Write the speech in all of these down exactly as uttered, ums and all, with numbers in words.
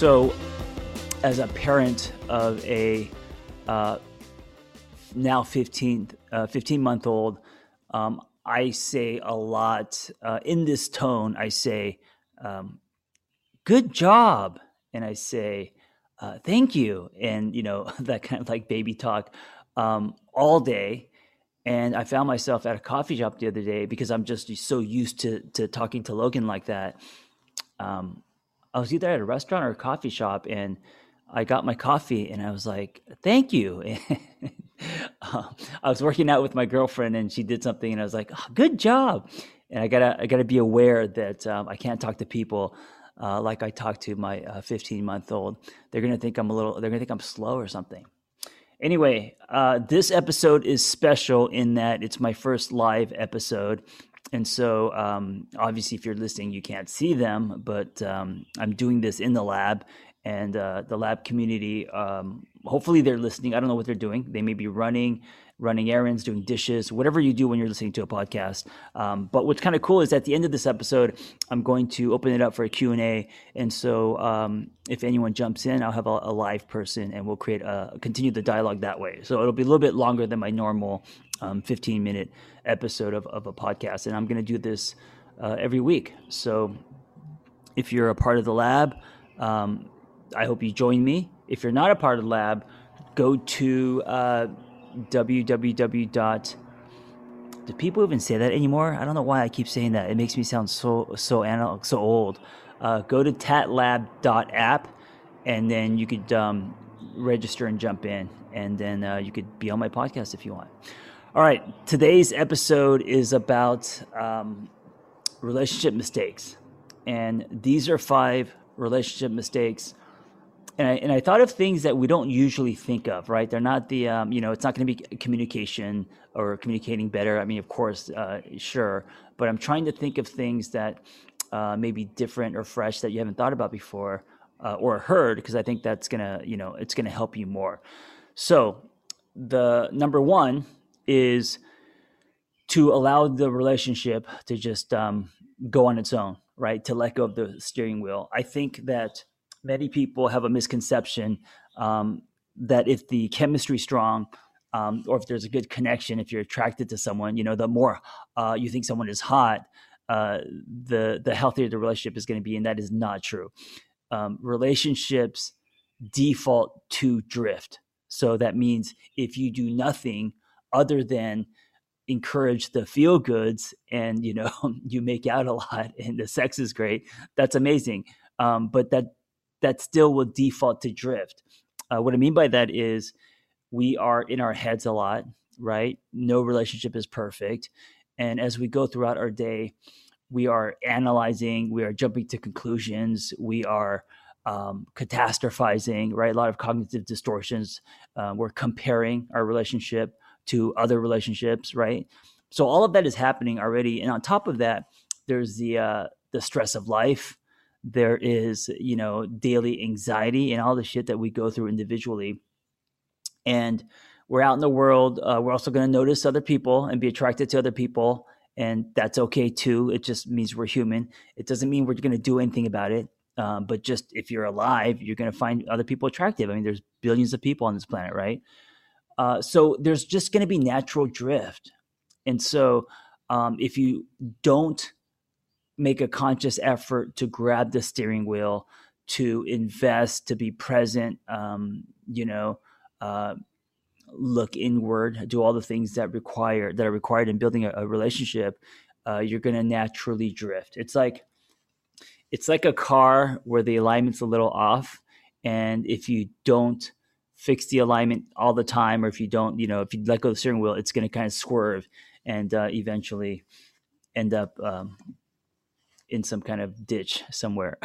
So, as a parent of a uh, now fifteen, uh, fifteen-month-old, um, I say a lot uh, in this tone. I say, um, "Good job," and I say, uh, "Thank you," and you know that kind of like baby talk um, all day. And I found myself at a coffee shop the other day because I'm just so used to to talking to Logan like that. Um, I was either at a restaurant or a coffee shop, and I got my coffee and I was like, thank you. And, uh, I was working out with my girlfriend and she did something and I was like, oh, good job. And I gotta, I gotta be aware that um, I can't talk to people uh, like I talk to my uh, fifteen month old. They're going to think I'm a little, they're going to think I'm slow or something. Anyway, uh, this episode is special in that it's my first live episode. And so, um, obviously, if you're listening, you can't see them, but um, I'm doing this in the lab, and uh, the lab community, um, hopefully they're listening. I don't know what they're doing. They may be running, running errands, doing dishes, whatever you do when you're listening to a podcast. Um, but what's kind of cool is at the end of this episode, I'm going to open it up for a Q and A. And so um, if anyone jumps in, I'll have a, a live person, and we'll create a, continue the dialogue that way. So it'll be a little bit longer than my normal Um, fifteen minute episode of, of a podcast. And I'm going to do this uh, every week. So if you're a part of the lab, um, I hope you join me. If you're not a part of the lab, go to uh, www. dot. Do people even say that anymore? I don't know why I keep saying that. It makes me sound so, so analog, so old. Uh, go to tatlab dot app and then you could um, register and jump in. And then uh, you could be on my podcast if you want. All right, today's episode is about um, relationship mistakes, and these are five relationship mistakes. And I, and I thought of things that we don't usually think of, right? They're not the, um, you know, it's not going to be communication or communicating better. I mean, of course, uh, sure, but I'm trying to think of things that uh, may be different or fresh that you haven't thought about before uh, or heard, because I think that's gonna, you know, it's gonna help you more. So, the number one is to allow the relationship to just um, go on its own, right? To let go of the steering wheel. I think that many people have a misconception um, that if the chemistry is strong um, or if there's a good connection, if you're attracted to someone, you know, the more uh, you think someone is hot, uh, the, the healthier the relationship is going to be. And that is not true. Um, relationships default to drift. So that means if you do nothing other than encourage the feel goods and, you know, you make out a lot and the sex is great, that's amazing. Um, but that, that still will default to drift. Uh, what I mean by that is we are in our heads a lot. right? No relationship is perfect. And as we go throughout our day, we are analyzing, we are jumping to conclusions, we are um, catastrophizing, right? A lot of cognitive distortions. Uh, we're comparing our relationship to other relationships, right? So all of that is happening already. And on top of that, there's the uh, the stress of life. There is, you know, daily anxiety and all the shit that we go through individually. And we're out in the world. Uh, we're also going to notice other people and be attracted to other people. And that's okay too. It just means we're human. It doesn't mean we're going to do anything about it. Um, but just if you're alive, you're going to find other people attractive. I mean, there's billions of people on this planet, right? Uh, so there's just going to be natural drift. And so um, if you don't make a conscious effort to grab the steering wheel, to invest, to be present, um, you know, uh, look inward, do all the things that require that are required in building a, a relationship, uh, you're going to naturally drift. It's like it's like a car where the alignment's a little off, and if you don't fix the alignment all the time, or if you don't, you know, if you let go of the steering wheel, it's going to kind of swerve and uh, eventually end up um, in some kind of ditch somewhere.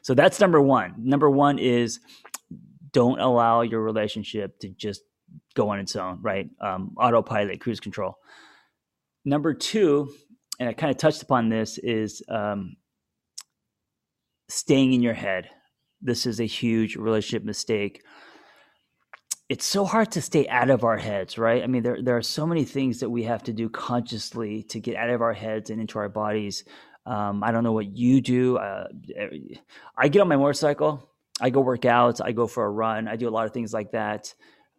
So that's number one. Number one is don't allow your relationship to just go on its own, right? Um, autopilot, cruise control. Number two, and I kind of touched upon this, is um, staying in your head. This is a huge relationship mistake. It's so hard to stay out of our heads, right? I mean, there there are so many things that we have to do consciously to get out of our heads and into our bodies. Um, I don't know what you do. Uh, I get on my motorcycle. I go work out. I go for a run. I do a lot of things like that.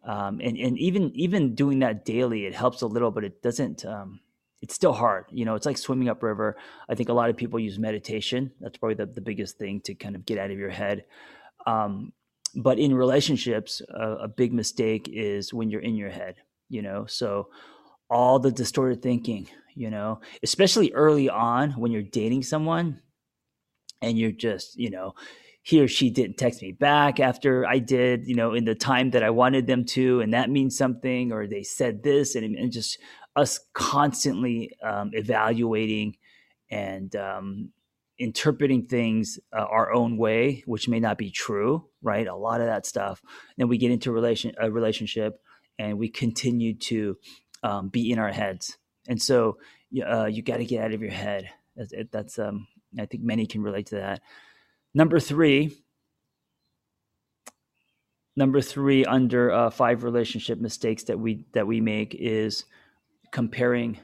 Um, and and even even doing that daily, it helps a little, but it doesn't. Um, it's still hard. You know, it's like swimming upriver. I think a lot of people use meditation. That's probably the, the biggest thing to kind of get out of your head. Um, But in relationships, a, a big mistake is when you're in your head, you know, so all the distorted thinking, you know, especially early on when you're dating someone and you're just, you know, he or she didn't text me back after I did, you know, in the time that I wanted them to, and that means something, or they said this, and, and just us constantly um, evaluating and um interpreting things uh, our own way, which may not be true, right? A lot of that stuff. Then we get into a, relation, a relationship and we continue to um, be in our heads. And so uh, you got to get out of your head. That's, that's um, I think many can relate to that. Number three, number three under uh, five relationship mistakes that we that we make is comparing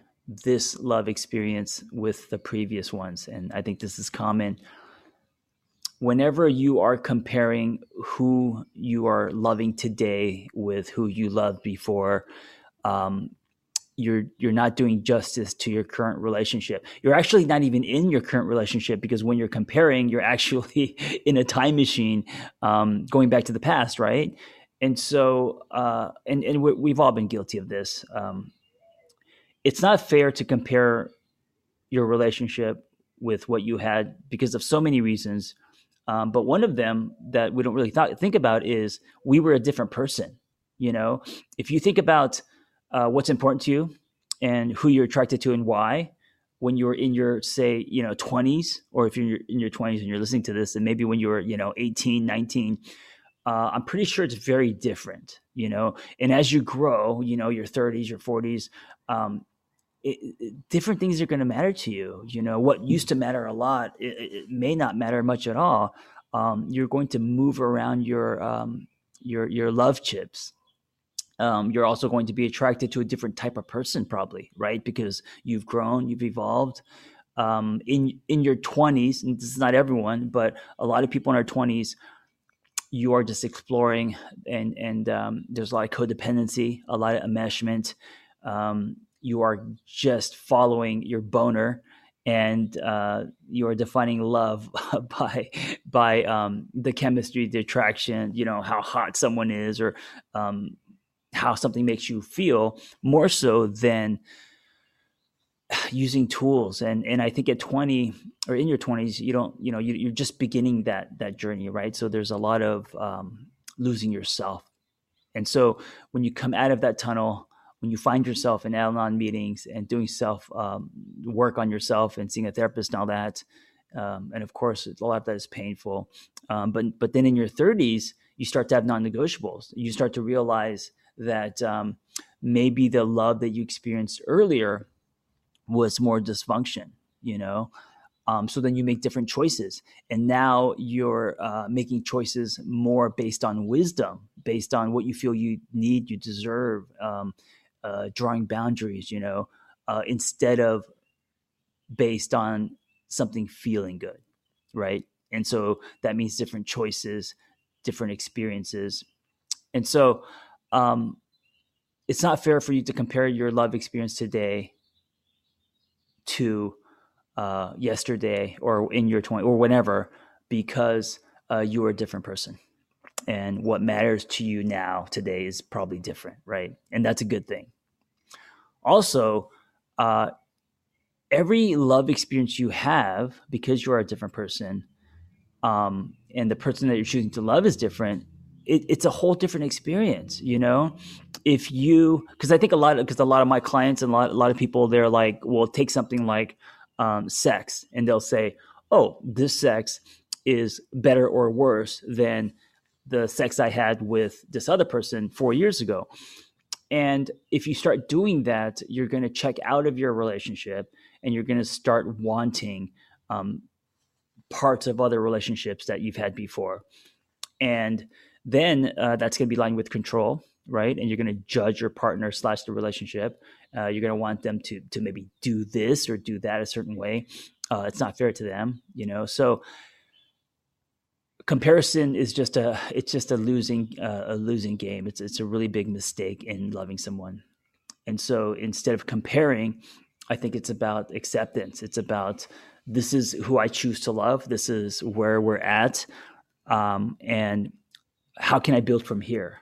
this love experience with the previous ones. And I think this is common. Whenever you are comparing who you are loving today with who you loved before, um, you're, you're not doing justice to your current relationship. You're actually not even in your current relationship, because when you're comparing, you're actually in a time machine, um, going back to the past. Right. And so, uh, and, and we've all been guilty of this. Um, It's not fair to compare your relationship with what you had because of so many reasons. Um, but one of them that we don't really th- think about is we were a different person. You know, if you think about uh, what's important to you and who you're attracted to and why, when you were in your, say, you know, twenties, or if you're in your twenties and you're listening to this, and maybe when you were, you know, eighteen, nineteen, Uh, I'm pretty sure it's very different, you know, and as you grow, you know, your thirties, your forties, um, it, it, different things are going to matter to you. You know, what used to matter a lot, it, it may not matter much at all. Um, you're going to move around your, um, your, your love chips. Um, you're also going to be attracted to a different type of person probably, right? Because you've grown, you've evolved. um, in, in your twenties, and this is not everyone, but a lot of people in our twenties, you are just exploring, and and um, there's a lot of codependency, a lot of enmeshment. Um, you are just following your boner, and uh, you are defining love by by um, the chemistry, the attraction, you know, how hot someone is, or um, how something makes you feel, more so than using tools. And, and I think at twenty or in your twenties, you don't, you know, you, you're just beginning that, that journey. Right. So there's a lot of um, losing yourself. And so when you come out of that tunnel, when you find yourself in Al-Anon meetings and doing self um, work on yourself and seeing a therapist and all that. Um, and of course, a lot of that is painful. Um, but but then in your thirties, you start to have non-negotiables. You start to realize that um, maybe the love that you experienced earlier was more dysfunction, you know? Um, so then you make different choices. And now you're uh, making choices more based on wisdom, based on what you feel you need, you deserve, um, uh, drawing boundaries, you know, uh, instead of based on something feeling good, right? And so that means different choices, different experiences. And so um, it's not fair for you to compare your love experience today to uh, yesterday or in your twenties or whenever, because uh, you are a different person. And what matters to you now today is probably different, right? And that's a good thing. Also, uh, every love experience you have, because you are a different person, um, and the person that you're choosing to love is different, it, it's a whole different experience, you know? If you, because I think a lot of, because a lot of my clients and a lot, a lot of people, they're like, well, take something like um, sex, and they'll say, oh, this sex is better or worse than the sex I had with this other person four years ago. And if you start doing that, you're going to check out of your relationship and you're going to start wanting um, parts of other relationships that you've had before. And then uh, that's going to be lined with control, right? And you're going to judge your partner slash the relationship. Uh, you're going to want them to to maybe do this or do that a certain way. Uh, it's not fair to them, you know? So comparison is just a, it's just a losing, uh, a losing game. It's, it's a really big mistake in loving someone. And so instead of comparing, I think it's about acceptance. It's about, this is who I choose to love. This is where we're at. Um, and how can I build from here?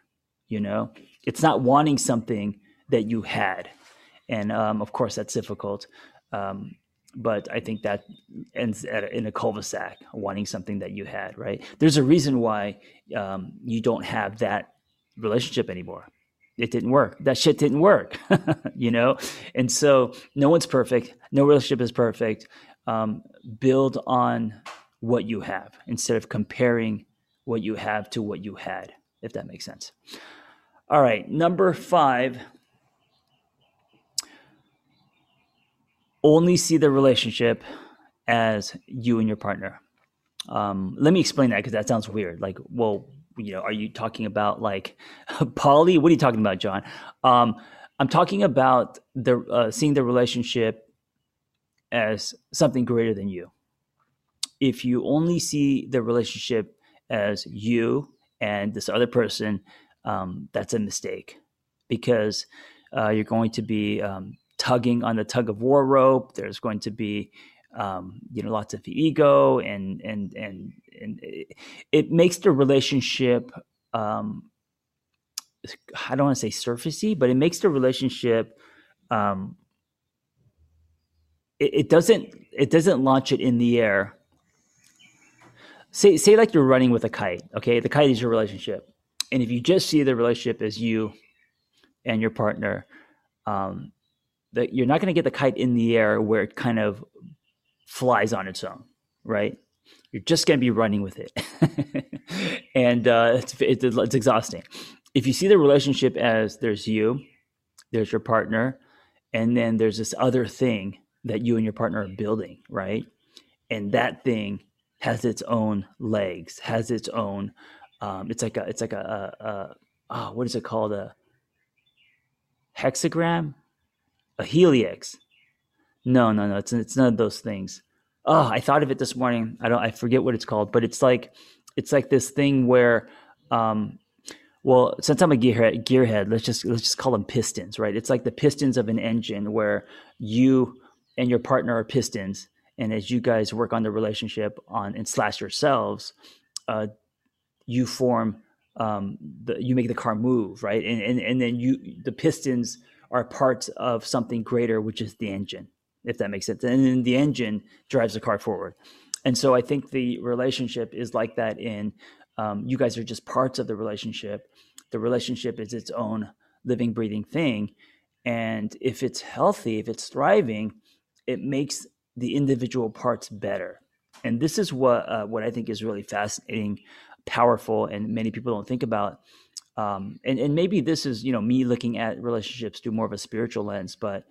You know, it's not wanting something that you had. And, um, of course that's difficult. Um, But I think that ends at a, in a cul-de-sac, wanting something that you had, right? There's a reason why um, you don't have that relationship anymore. It didn't work. That shit didn't work, you know? And so no one's perfect. No relationship is perfect. Um, build on what you have instead of comparing what you have to what you had, if that makes sense. All right, number five. Only see the relationship as you and your partner. Um, let me explain that, because that sounds weird. Like, well, you know, are you talking about like poly? What are you talking about, John? Um, I'm talking about the uh, seeing the relationship as something greater than you. If you only see the relationship as you and this other person, um, that's a mistake, because uh, you're going to be um, tugging on the tug of war rope. There's going to be, um, you know, lots of ego, and, and, and, and it, it makes the relationship, um, I don't want to say surfacey, but it makes the relationship, um, it, it doesn't, it doesn't launch it in the air. Say, say like you're running with a kite. Okay. The kite is your relationship. And if you just see the relationship as you and your partner, um, that you're not going to get the kite in the air where it kind of flies on its own, right? You're just going to be running with it. and uh, it's, it's, it's exhausting. If you see the relationship as there's you, there's your partner, and then there's this other thing that you and your partner are building, right? And that thing has its own legs, has its own, um, it's like a, it's like a, a, a oh, what is it called? A hexagram? A helix? No, no, no. It's it's none of those things. Oh, I thought of it this morning. I don't. I forget what it's called, but it's like it's like this thing where, um, well, since I'm a gearhead, gearhead, let's just let's just call them pistons, right? It's like the pistons of an engine where you and your partner are pistons, and as you guys work on the relationship on and slash yourselves, uh, you form um, the, you make the car move, right? And and and then you the pistons are parts of something greater, which is the engine, if that makes sense. And then the engine drives the car forward. And so I think the relationship is like that in, um, you guys are just parts of the relationship. The relationship is its own living, breathing thing. And if it's healthy, if it's thriving, it makes the individual parts better. And this is what uh, what I think is really fascinating, powerful, and many people don't think about. Um, and, and maybe this is, you know, me looking at relationships through more of a spiritual lens, but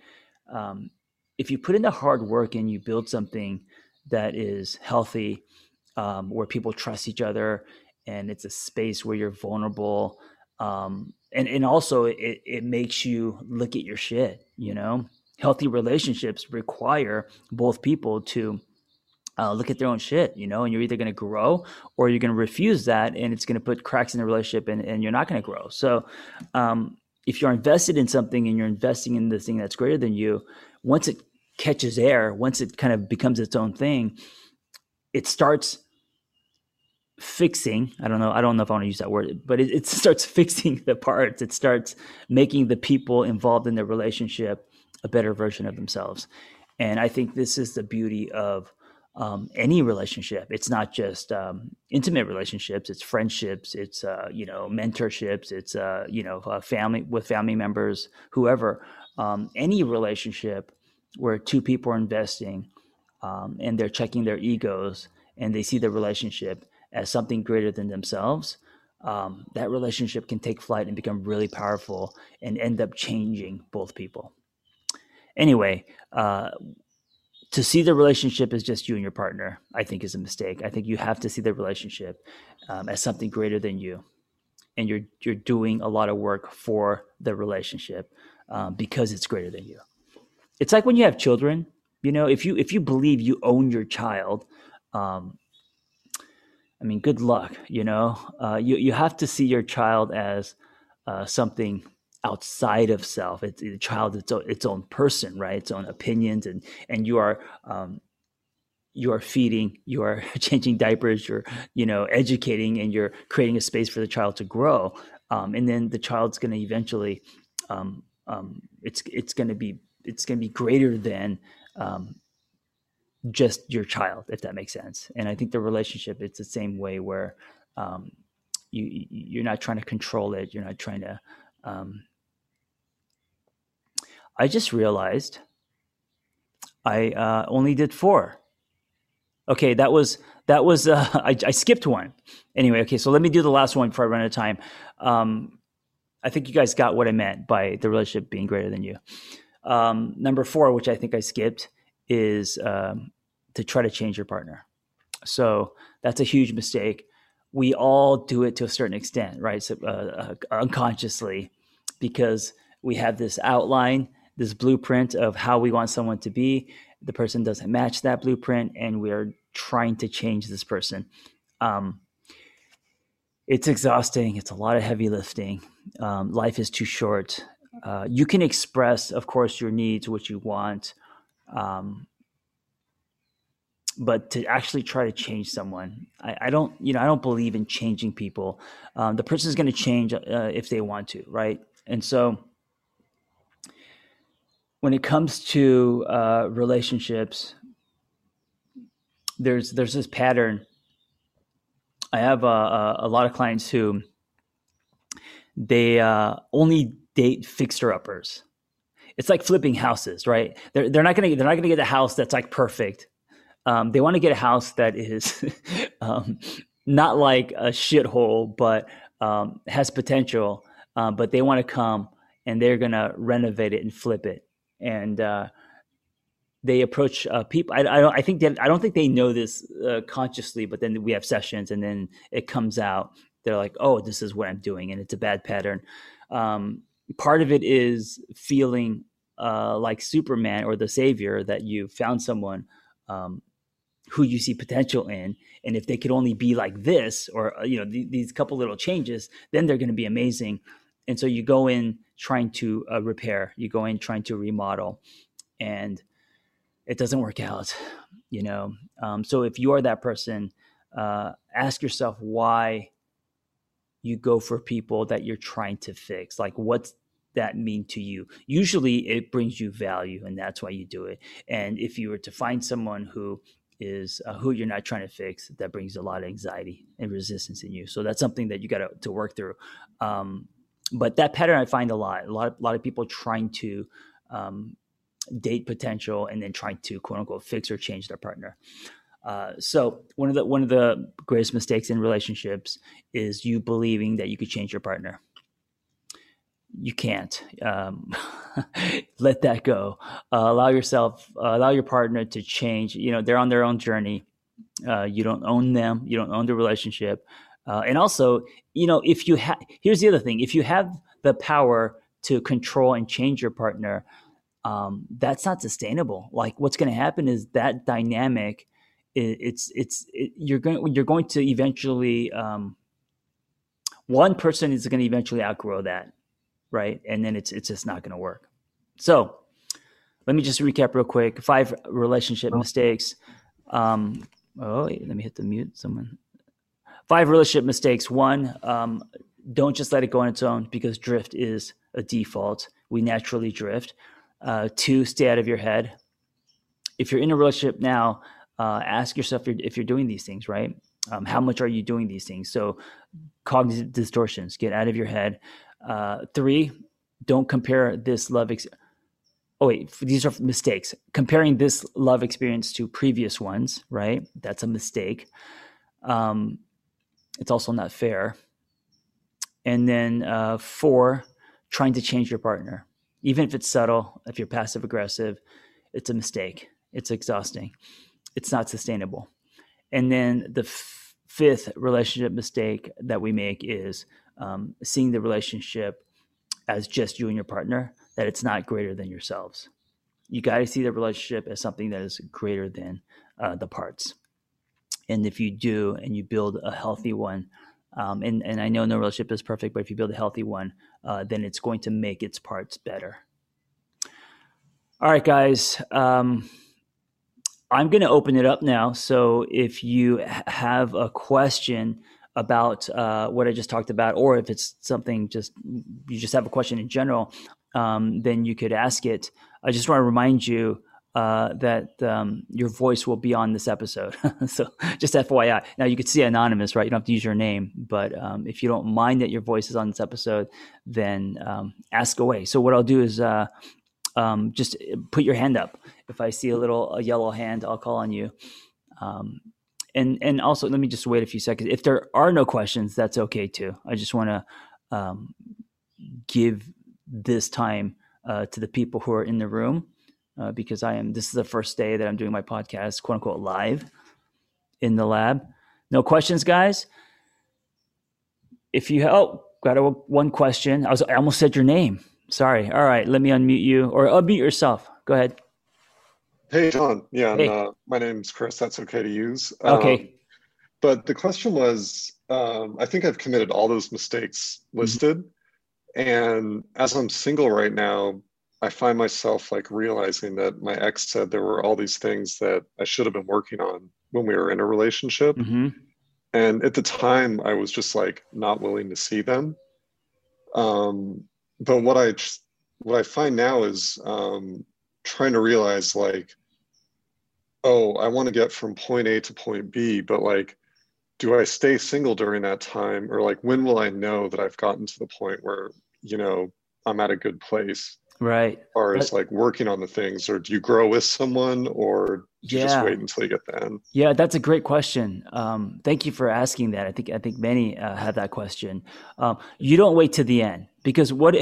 um, if you put in the hard work and you build something that is healthy, um, where people trust each other, and it's a space where you're vulnerable, um, and, and also it, it makes you look at your shit, you know? Healthy relationships require both people to Uh, look at their own shit, you know, and you're either going to grow or you're going to refuse that, and it's going to put cracks in the relationship, and, and you're not going to grow. So um, if you're invested in something and you're investing in the thing that's greater than you, once it catches air, once it kind of becomes its own thing, it starts fixing. I don't know. I don't know if I want to use that word, but it, it starts fixing the parts. It starts making the people involved in the relationship a better version of themselves. And I think this is the beauty of Um, any relationship. It's not just um, intimate relationships, it's friendships, it's, uh, you know, mentorships, it's, uh, you know, uh, family with family members, whoever, um, any relationship where two people are investing um, and they're checking their egos and they see the relationship as something greater than themselves, um, that relationship can take flight and become really powerful and end up changing both people. Anyway, uh, to see the relationship as just you and your partner, I think is a mistake. I think you have to see the relationship um, as something greater than you. And you're you're doing a lot of work for the relationship um, because it's greater than you. It's like when you have children, you know, if you if you believe you own your child, um, I mean, good luck, you know. Uh, you, you have to see your child as uh, something outside of self. It's the child, its own, its own person, right? Its own opinions, and and you are um, you are feeding, you are changing diapers, you're you know educating, and you're creating a space for the child to grow. Um, and then the child's going to eventually, um, um, it's it's going to be it's going to be greater than um, just your child, if that makes sense. And I think the relationship, it's the same way, where um, you you're not trying to control it, you're not trying to Um, I just realized I uh, only did four. Okay, that was that was uh, I, I skipped one. Anyway, okay, so let me do the last one before I run out of time. Um, I think you guys got what I meant by the relationship being greater than you. Um, number four, which I think I skipped, is um, to try to change your partner. So that's a huge mistake. We all do it to a certain extent, right? So, uh, unconsciously, because we have this outline, this blueprint of how we want someone to be. The person doesn't match that blueprint, and we're trying to change this person. Um, it's exhausting. It's a lot of heavy lifting. Um, life is too short. Uh, you can express, of course, your needs, what you want, um, but to actually try to change someone, I, I don't, you know, I don't believe in changing people. Um, the person is going to change uh, if they want to, right? And so, when it comes to uh, relationships, there's there's this pattern. I have a, a, a lot of clients who they uh, only date fixer-uppers. It's like flipping houses, right? They're they're not gonna they're not gonna get a house that's like perfect. Um, they want to get a house that is um, not like a shithole, but um, has potential, uh, but they want to come and they're going to renovate it and flip it. And uh, they approach uh, people. I, I, don't, I, think that, I don't think they know this uh, consciously, but then we have sessions and then it comes out. They're like, oh, this is what I'm doing. And it's a bad pattern. Um, part of it is feeling uh, like Superman or the savior, that you found someone um, who you see potential in. And if they could only be like this, or, you know, th- these couple little changes, then they're going to be amazing. And so you go in trying to uh, repair, you go in trying to remodel, and it doesn't work out, you know? Um, so if you are that person, uh, ask yourself why you go for people that you're trying to fix. Like, what's that mean to you? Usually it brings you value, and that's why you do it. And if you were to find someone who is uh, who you're not trying to fix, that brings a lot of anxiety and resistance in you. So that's something that you got to, to work through. Um, But that pattern I find a lot, a lot, of, a lot of people trying to um, date potential and then trying to quote unquote fix or change their partner. Uh, so one of the one of the greatest mistakes in relationships is you believing that you could change your partner. You can't. Um, let that go. Uh, allow yourself, uh, allow your partner to change. You know, they're on their own journey. Uh, you don't own them. You don't own the relationship. Uh, and also, you know, if you have, here's the other thing. If you have the power to control and change your partner, um, that's not sustainable. Like, what's going to happen is that dynamic, it, it's, it's, it, you're going, you're going to eventually, um, one person is going to eventually outgrow that. Right. And then it's, it's just not going to work. So let me just recap real quick. Five relationship mistakes. Um, oh, wait, let me hit the mute. Someone. Five relationship mistakes. One, um, don't just let it go on its own, because drift is a default. We naturally drift. Uh, two, stay out of your head. If you're in a relationship now, uh, ask yourself if you're, if you're doing these things, right? Um, how much are you doing these things? So cognitive distortions, get out of your head. Uh, three, don't compare this love. Ex- oh wait, these are mistakes. Comparing this love experience to previous ones, right? That's a mistake. Um, it's also not fair. And then uh, four, trying to change your partner. Even if it's subtle, if you're passive aggressive, it's a mistake. It's exhausting. It's not sustainable. And then the f- fifth relationship mistake that we make is Um, seeing the relationship as just you and your partner, that it's not greater than yourselves. You got to see the relationship as something that is greater than uh, the parts. And if you do, and you build a healthy one, um, and, and I know no relationship is perfect, but if you build a healthy one, uh, then it's going to make its parts better. All right, guys. Um, I'm going to open it up now. So if you have a question about uh, what I just talked about, or if it's something just, you just have a question in general, um, then you could ask it. I just want to remind you uh, that um, your voice will be on this episode. So just F Y I. Now you could see anonymous, right? You don't have to use your name, but um, if you don't mind that your voice is on this episode, then um, ask away. So what I'll do is uh, um, just put your hand up. If I see a little a yellow hand, I'll call on you. Um, And and also, let me just wait a few seconds. If there are no questions, that's okay too. I just want to um, give this time uh, to the people who are in the room uh, because I am. This is the first day that I'm doing my podcast, quote unquote, live in the lab. No questions, guys. If you have, oh, got a, one question. I was I almost said your name. Sorry. All right, let me unmute you or unmute yourself. Go ahead. Hey, John. Yeah, hey. And, uh, my name's Chris. That's okay to use. Um, okay. But the question was, um, I think I've committed all those mistakes listed. Mm-hmm. And as I'm single right now, I find myself like realizing that my ex said there were all these things that I should have been working on when we were in a relationship. Mm-hmm. And at the time, I was just like not willing to see them. Um, but what I what I find now is um, trying to realize like, oh, I want to get from point A to point B, but like, do I stay single during that time? Or like, when will I know that I've gotten to the point where, you know, I'm at a good place? Right. As far as like working on the things, or do you grow with someone, or do you yeah. just wait until you get the end? Yeah, that's a great question. Um, thank you for asking that. I think I think many uh, have that question. Um, you don't wait to the end, because what?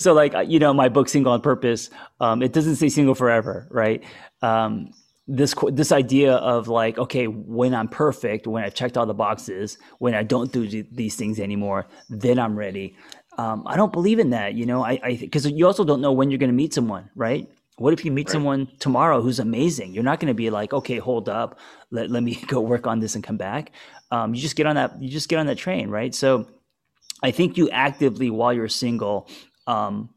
So like, you know, my book Single on Purpose, um, it doesn't say single forever, right? Um, this this idea of like, okay, when I'm perfect, when I've checked all the boxes, when I don't do these things anymore, then I'm ready. Um, I don't believe in that, you know, I, I, because you also don't know when you're going to meet someone, right? What if you meet right. someone tomorrow who's amazing? You're not going to be like, okay, hold up, let, let me go work on this and come back. Um, you just get on that, you just get on that train, right? So I think you actively, while you're single, um,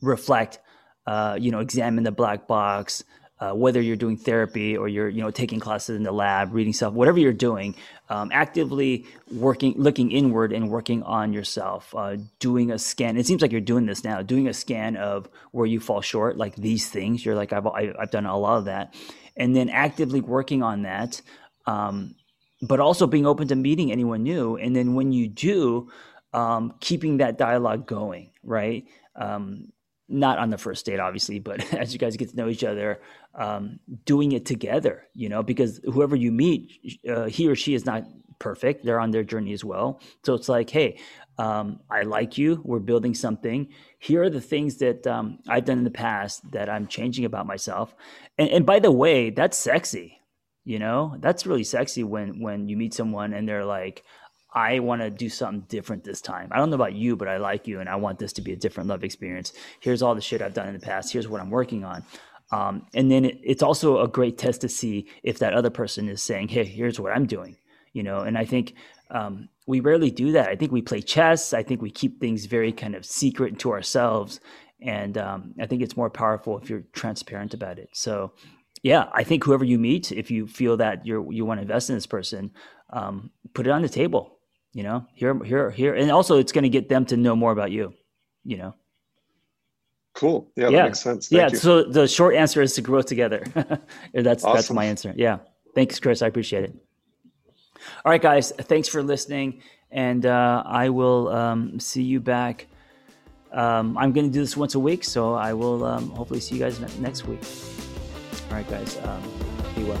reflect, uh, you know, examine the black box, uh, whether you're doing therapy or you're, you know, taking classes in the lab, reading stuff, whatever you're doing, um, actively working, looking inward and working on yourself, uh, doing a scan. It seems like you're doing this now, doing a scan of where you fall short, like these things. You're like, I've, I've done a lot of that. And then actively working on that, um, but also being open to meeting anyone new. And then when you do, um, keeping that dialogue going, right? Um, not on the first date, obviously, but as you guys get to know each other, um, doing it together, you know, because whoever you meet, uh, he or she is not perfect. They're on their journey as well. So it's like, hey, um, I like you. We're building something. Here are the things that um, I've done in the past that I'm changing about myself. And, and by the way, that's sexy. You know, that's really sexy when when you meet someone and they're like, I want to do something different this time. I don't know about you, but I like you and I want this to be a different love experience. Here's all the shit I've done in the past. Here's what I'm working on. Um, and then it, it's also a great test to see if that other person is saying, hey, here's what I'm doing. You know, and I think um, we rarely do that. I think we play chess. I think we keep things very kind of secret to ourselves. And um, I think it's more powerful if you're transparent about it. So yeah, I think whoever you meet, if you feel that you're, you want to invest in this person, um, put it on the table. You know, here, here, here. And also it's going to get them to know more about you, you know? Cool. Yeah, yeah. That makes sense. Thank yeah. You. So the short answer is to grow together. That's, awesome. That's my answer. Yeah. Thanks, Chris. I appreciate it. All right, guys. Thanks for listening. And uh, I will um, see you back. Um, I'm going to do this once a week. So I will um, hopefully see you guys ne- next week. All right, guys. Um, be well.